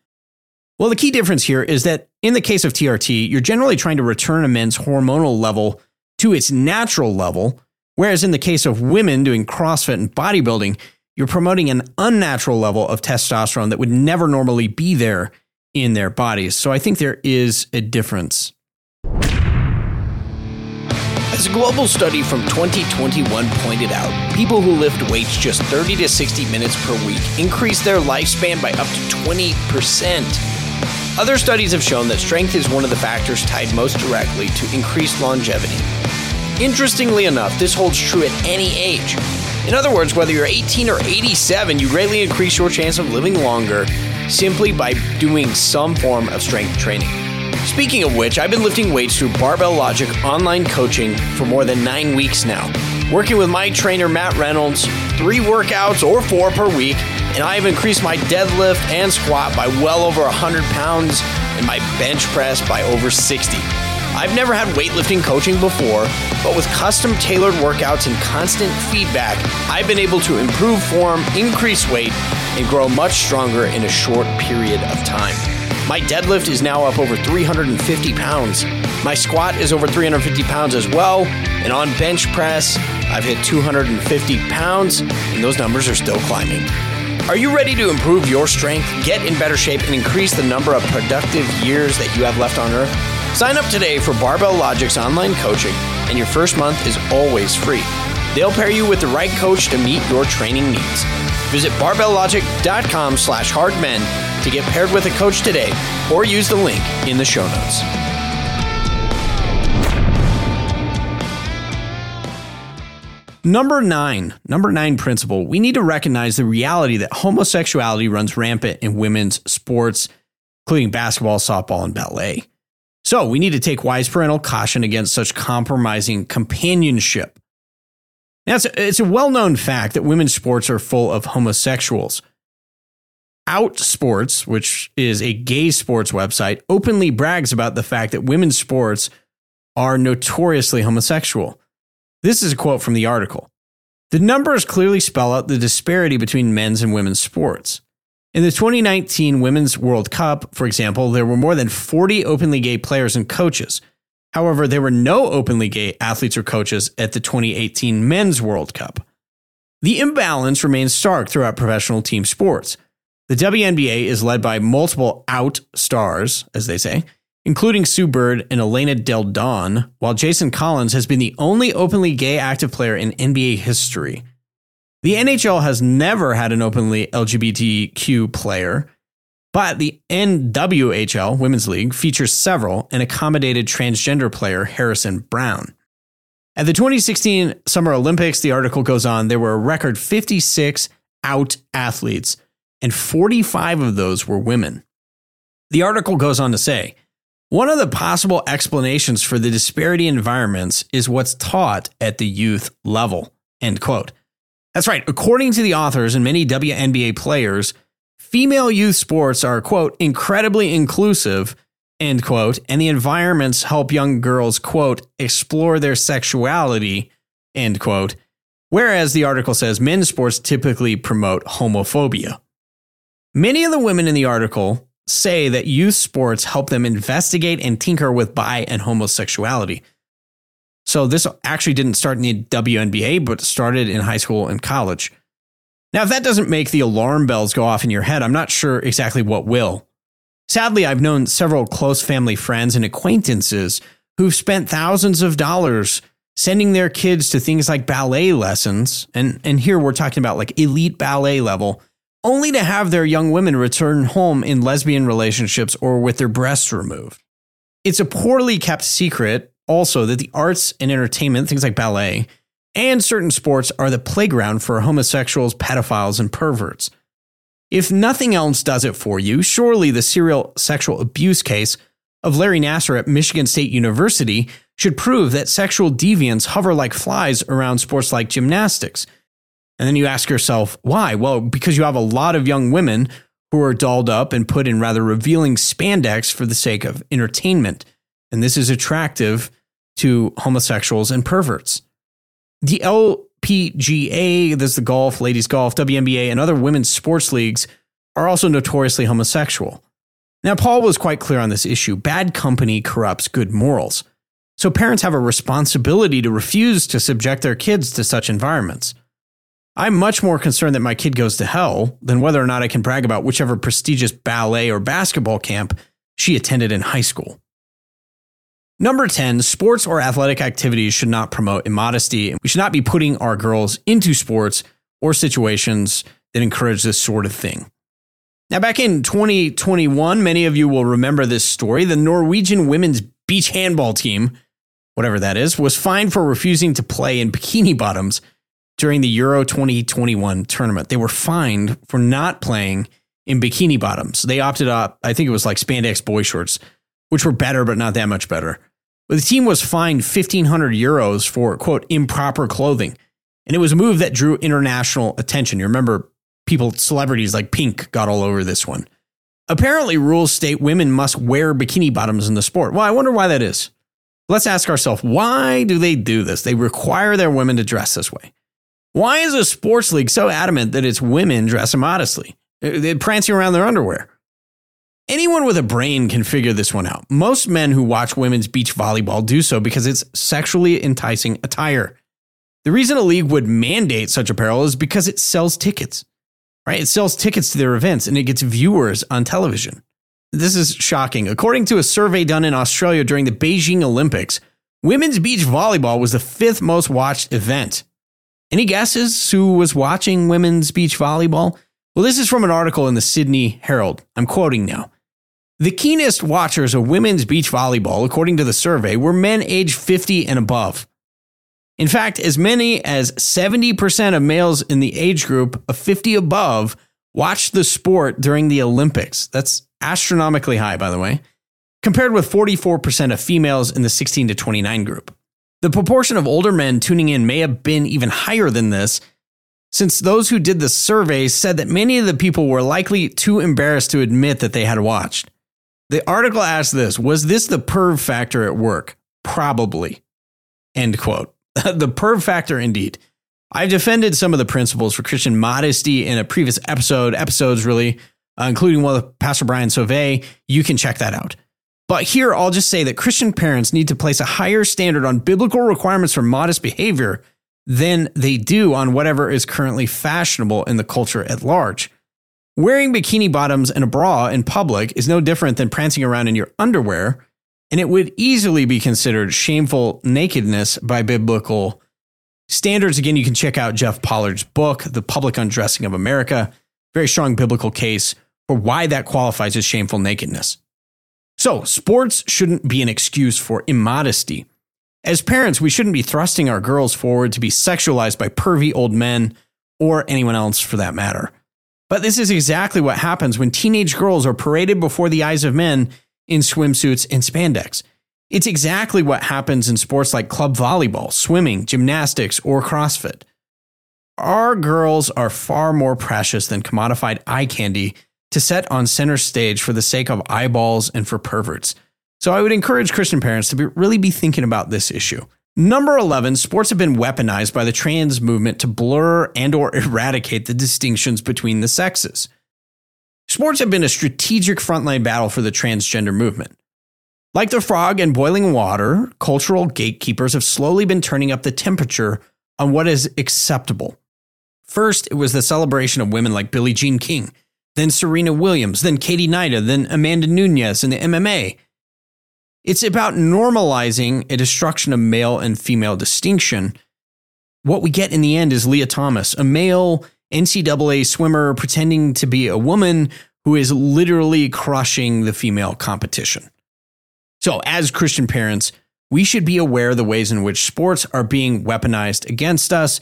Well, the key difference here is that in the case of TRT, you're generally trying to return a man's hormonal level to its natural level, whereas in the case of women doing CrossFit and bodybuilding, you're promoting an unnatural level of testosterone that would never normally be there in their bodies. So I think there is a difference. As a global study from 2021 pointed out, people who lift weights just 30 to 60 minutes per week increase their lifespan by up to 20%. Other studies have shown that strength is one of the factors tied most directly to increased longevity. Interestingly enough, this holds true at any age. In other words, whether you're 18 or 87, you greatly increase your chance of living longer simply by doing some form of strength training. Speaking of which, I've been lifting weights through Barbell Logic online coaching for more than 9 weeks now, working with my trainer, Matt Reynolds, 3 workouts or 4 per week, and I have increased my deadlift and squat by well over 100 pounds and my bench press by over 60. I've never had weightlifting coaching before, but with custom tailored workouts and constant feedback, I've been able to improve form, increase weight, and grow much stronger in a short period of time. My deadlift is now up over 350 pounds. My squat is over 350 pounds as well. And on bench press, I've hit 250 pounds, and those numbers are still climbing. Are you ready to improve your strength, get in better shape, and increase the number of productive years that you have left on earth? Sign up today for Barbell Logic's online coaching, and your first month is always free. They'll pair you with the right coach to meet your training needs. Visit barbelllogic.com/hardmen to get paired with a coach today, or use the link in the show notes. Number nine principle. We need to recognize the reality that homosexuality runs rampant in women's sports, including basketball, softball, and ballet. So we need to take wise parental caution against such compromising companionship. Now, it's a well-known fact that women's sports are full of homosexuals. OutSports, which is a gay sports website, openly brags about the fact that women's sports are notoriously homosexual. This is a quote from the article. The numbers clearly spell out the disparity between men's and women's sports. In the 2019 Women's World Cup, for example, there were more than 40 openly gay players and coaches. However, there were no openly gay athletes or coaches at the 2018 Men's World Cup. The imbalance remains stark throughout professional team sports. The WNBA is led by multiple out stars, as they say, including Sue Bird and Elena Del Don, while Jason Collins has been the only openly gay active player in NBA history. The NHL has never had an openly LGBTQ player, but the NWHL, Women's League, features several and accommodated transgender player Harrison Brown. At the 2016 Summer Olympics, the article goes on, there were a record 56 out athletes, and 45 of those were women. The article goes on to say, one of the possible explanations for the disparity in environments is what's taught at the youth level, end quote. That's right. According to the authors and many WNBA players, female youth sports are, quote, incredibly inclusive, end quote, and the environments help young girls, quote, explore their sexuality, end quote, whereas the article says men's sports typically promote homophobia. Many of the women in the article say that youth sports help them investigate and tinker with bi and homosexuality. So this actually didn't start in the WNBA, but started in high school and college. Now, if that doesn't make the alarm bells go off in your head, I'm not sure exactly what will. Sadly, I've known several close family friends and acquaintances who've spent thousands of dollars sending their kids to things like ballet lessons. And here we're talking about like elite ballet level, only to have their young women return home in lesbian relationships or with their breasts removed. It's a poorly kept secret also that the arts and entertainment, things like ballet, and certain sports are the playground for homosexuals, pedophiles, and perverts. If nothing else does it for you, surely the serial sexual abuse case of Larry Nassar at Michigan State University should prove that sexual deviants hover like flies around sports like gymnastics. And then you ask yourself, why? Well, because you have a lot of young women who are dolled up and put in rather revealing spandex for the sake of entertainment. And this is attractive to homosexuals and perverts. The LPGA, there's the golf, ladies golf, WNBA, and other women's sports leagues are also notoriously homosexual. Now, Paul was quite clear on this issue. Bad company corrupts good morals. So parents have a responsibility to refuse to subject their kids to such environments. I'm much more concerned that my kid goes to hell than whether or not I can brag about whichever prestigious ballet or basketball camp she attended in high school. Number 10, sports or athletic activities should not promote immodesty. We should not be putting our girls into sports or situations that encourage this sort of thing. Now, back in 2021, many of you will remember this story. The Norwegian women's beach handball team, whatever that is, was fined for refusing to play in bikini bottoms during the Euro 2021 tournament. They were fined for not playing in bikini bottoms. They opted out, I think it was like spandex boy shorts, which were better, but not that much better. But the team was fined 1,500 euros for, quote, improper clothing. And it was a move that drew international attention. You remember people, celebrities like Pink got all over this one. Apparently, rules state women must wear bikini bottoms in the sport. Well, I wonder why that is. Let's ask ourselves, why do they do this? They require their women to dress this way. Why is a sports league so adamant that its women dress immodestly? They're prancing around their underwear. Anyone with a brain can figure this one out. Most men who watch women's beach volleyball do so because it's sexually enticing attire. The reason a league would mandate such apparel is because it sells tickets, right? It sells tickets to their events and it gets viewers on television. This is shocking. According to a survey done in Australia during the Beijing Olympics, women's beach volleyball was the 5th most watched event. Any guesses who was watching women's beach volleyball? Well, this is from an article in the Sydney Herald. I'm quoting now. The keenest watchers of women's beach volleyball, according to the survey, were men aged 50 and above. In fact, as many as 70% of males in the age group of 50 above watched the sport during the Olympics. That's astronomically high, by the way. compared with 44% of females in the 16 to 29 group. The proportion of older men tuning in may have been even higher than this, since those who did the survey said that many of the people were likely too embarrassed to admit that they had watched. The article asked this: was this the perv factor at work? Probably. End quote. The perv factor indeed. I've defended some of the principles for Christian modesty in a previous episodes really, including one with Pastor Brian Sauvé. You can check that out. But here, I'll just say that Christian parents need to place a higher standard on biblical requirements for modest behavior than they do on whatever is currently fashionable in the culture at large. Wearing bikini bottoms and a bra in public is no different than prancing around in your underwear, and it would easily be considered shameful nakedness by biblical standards. Again, you can check out Jeff Pollard's book, The Public Undressing of America. Very strong biblical case for why that qualifies as shameful nakedness. So, sports shouldn't be an excuse for immodesty. As parents, we shouldn't be thrusting our girls forward to be sexualized by pervy old men or anyone else for that matter. But this is exactly what happens when teenage girls are paraded before the eyes of men in swimsuits and spandex. It's exactly what happens in sports like club volleyball, swimming, gymnastics, or CrossFit. Our girls are far more precious than commodified eye candy to set on center stage for the sake of eyeballs and for perverts. So I would encourage Christian parents to really be thinking about this issue. Number 11, sports have been weaponized by the trans movement to blur and or eradicate the distinctions between the sexes. Sports have been a strategic frontline battle for the transgender movement. Like the frog and boiling water, cultural gatekeepers have slowly been turning up the temperature on what is acceptable. First, it was the celebration of women like Billie Jean King, then Serena Williams, then Katie Nida, then Amanda Nunes in the MMA. It's about normalizing a destruction of male and female distinction. What we get in the end is Leah Thomas, a male NCAA swimmer pretending to be a woman who is literally crushing the female competition. So as Christian parents, we should be aware of the ways in which sports are being weaponized against us.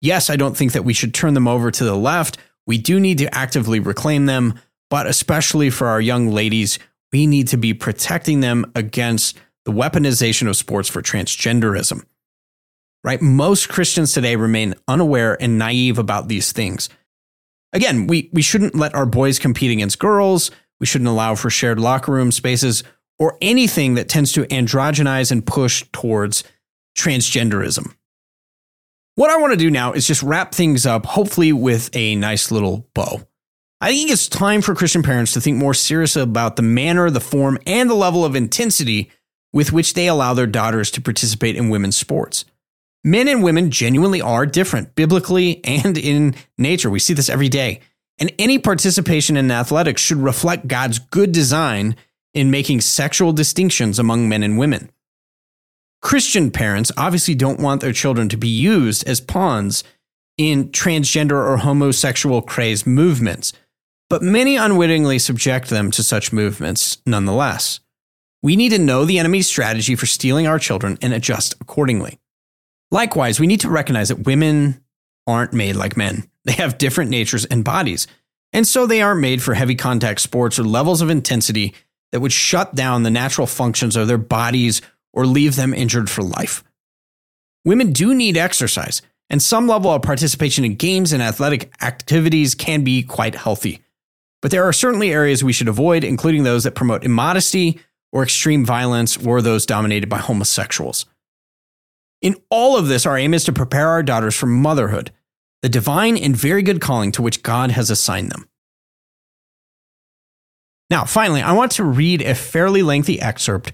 Yes, I don't think that we should turn them over to the left. We do need to actively reclaim them, but especially for our young ladies, we need to be protecting them against the weaponization of sports for transgenderism, right? Most Christians today remain unaware and naive about these things. Again, we shouldn't let our boys compete against girls. We shouldn't allow for shared locker room spaces or anything that tends to androgynize and push towards transgenderism. What I want to do now is just wrap things up, hopefully with a nice little bow. I think it's time for Christian parents to think more seriously about the manner, the form, and the level of intensity with which they allow their daughters to participate in women's sports. Men and women genuinely are different, biblically and in nature. We see this every day. And any participation in athletics should reflect God's good design in making sexual distinctions among men and women. Christian parents obviously don't want their children to be used as pawns in transgender or homosexual craze movements, but many unwittingly subject them to such movements nonetheless. We need to know the enemy's strategy for stealing our children and adjust accordingly. Likewise, we need to recognize that women aren't made like men. They have different natures and bodies, and so they aren't made for heavy contact sports or levels of intensity that would shut down the natural functions of their bodies or leave them injured for life. Women do need exercise, and some level of participation in games and athletic activities can be quite healthy. But there are certainly areas we should avoid, including those that promote immodesty or extreme violence or those dominated by homosexuals. In all of this, our aim is to prepare our daughters for motherhood, the divine and very good calling to which God has assigned them. Now, finally, I want to read a fairly lengthy excerpt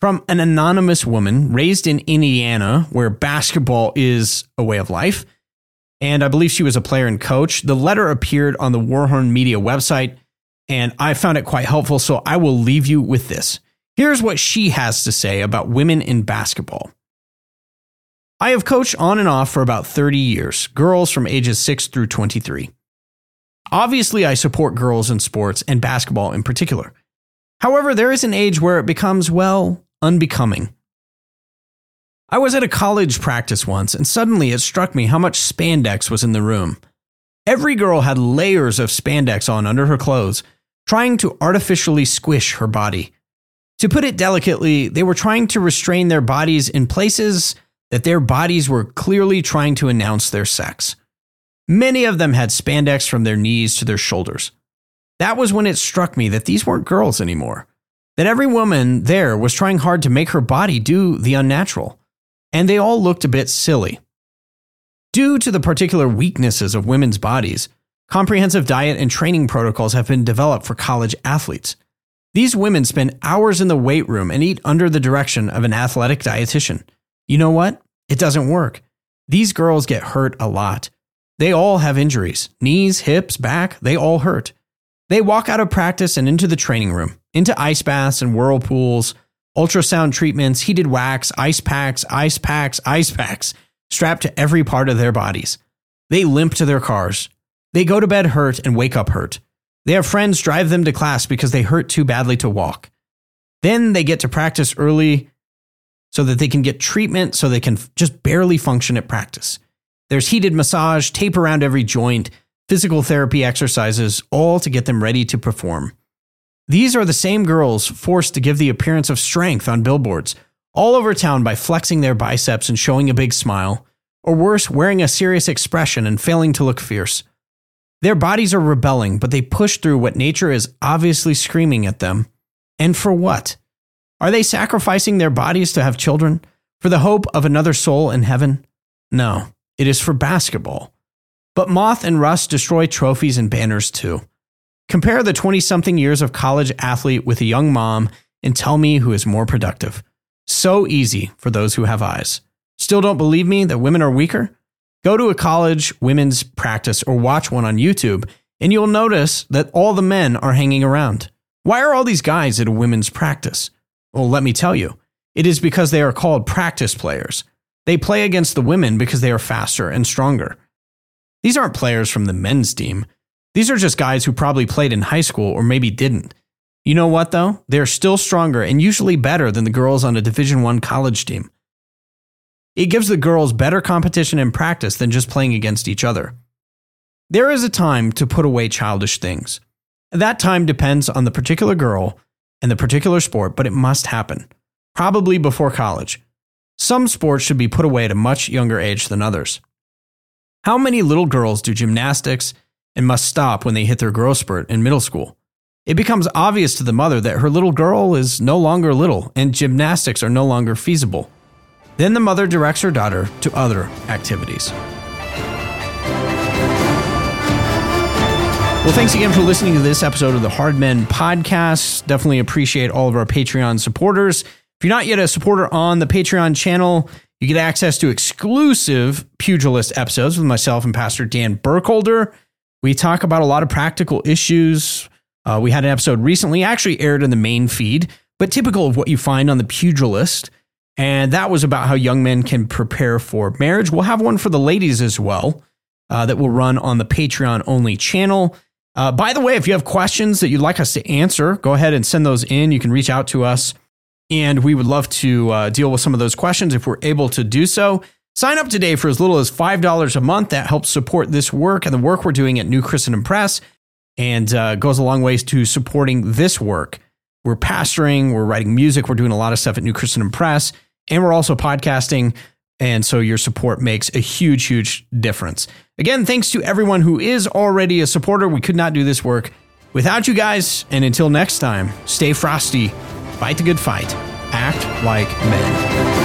from an anonymous woman raised in Indiana, where basketball is a way of life. And I believe she was a player and coach. The letter appeared on the Warhorn Media website, and I found it quite helpful, so I will leave you with this. Here's what she has to say about women in basketball. I have coached on and off for about 30 years, girls from ages 6 through 23. Obviously, I support girls in sports and basketball in particular. However, there is an age where it becomes, well, unbecoming. I was at a college practice once, and suddenly it struck me how much spandex was in the room. Every girl had layers of spandex on under her clothes, trying to artificially squish her body. To put it delicately, they were trying to restrain their bodies in places that their bodies were clearly trying to announce their sex. Many of them had spandex from their knees to their shoulders. That was when it struck me that these weren't girls anymore, that every woman there was trying hard to make her body do the unnatural, and they all looked a bit silly. Due to the particular weaknesses of women's bodies, comprehensive diet and training protocols have been developed for college athletes. These women spend hours in the weight room and eat under the direction of an athletic dietitian. You know what? It doesn't work. These girls get hurt a lot. They all have injuries. Knees, hips, back, they all hurt. They walk out of practice and into the training room, into ice baths and whirlpools, ultrasound treatments, heated wax, ice packs, strapped to every part of their bodies. They limp to their cars. They go to bed hurt and wake up hurt. They have friends drive them to class because they hurt too badly to walk. Then they get to practice early so that they can get treatment so they can just barely function at practice. There's heated massage, tape around every joint, physical therapy exercises, all to get them ready to perform. These are the same girls forced to give the appearance of strength on billboards all over town by flexing their biceps and showing a big smile, or worse, wearing a serious expression and failing to look fierce. Their bodies are rebelling, but they push through what nature is obviously screaming at them. And for what? Are they sacrificing their bodies to have children? For the hope of another soul in heaven? No, it is for basketball. But moth and rust destroy trophies and banners too. Compare the 20-something years of college athlete with a young mom and tell me who is more productive. So easy for those who have eyes. Still don't believe me that women are weaker? Go to a college women's practice or watch one on YouTube, and you'll notice that all the men are hanging around. Why are all these guys at a women's practice? Well, let me tell you, it is because they are called practice players. They play against the women because they are faster and stronger. These aren't players from the men's team. These are just guys who probably played in high school or maybe didn't. You know what, though? They are still stronger and usually better than the girls on a Division I college team. It gives the girls better competition and practice than just playing against each other. There is a time to put away childish things. That time depends on the particular girl and the particular sport, but it must happen, probably before college. Some sports should be put away at a much younger age than others. How many little girls do gymnastics and must stop when they hit their growth spurt in middle school? It becomes obvious to the mother that her little girl is no longer little and gymnastics are no longer feasible. Then the mother directs her daughter to other activities. Well, thanks again for listening to this episode of the Hard Men Podcast. Definitely appreciate all of our Patreon supporters. If you're not yet a supporter on the Patreon channel, you get access to exclusive Pugilist episodes with myself and Pastor Dan Burkholder. We talk about a lot of practical issues. We had an episode recently, actually aired in the main feed, but typical of what you find on the Pugilist. And that was about how young men can prepare for marriage. We'll have one for the ladies as well that will run on the Patreon-only channel. By the way, if you have questions that you'd like us to answer, go ahead and send those in. You can reach out to us, and we would love to deal with some of those questions if we're able to do so. Sign up today for as little as $5 a month. That helps support this work and the work we're doing at New Christendom Press and goes a long ways to supporting this work. We're pastoring, we're writing music, we're doing a lot of stuff at New Christendom Press, and we're also podcasting, and so your support makes a huge, huge difference. Again, thanks to everyone who is already a supporter. We could not do this work without you guys, and until next time, stay frosty, fight the good fight, act like men.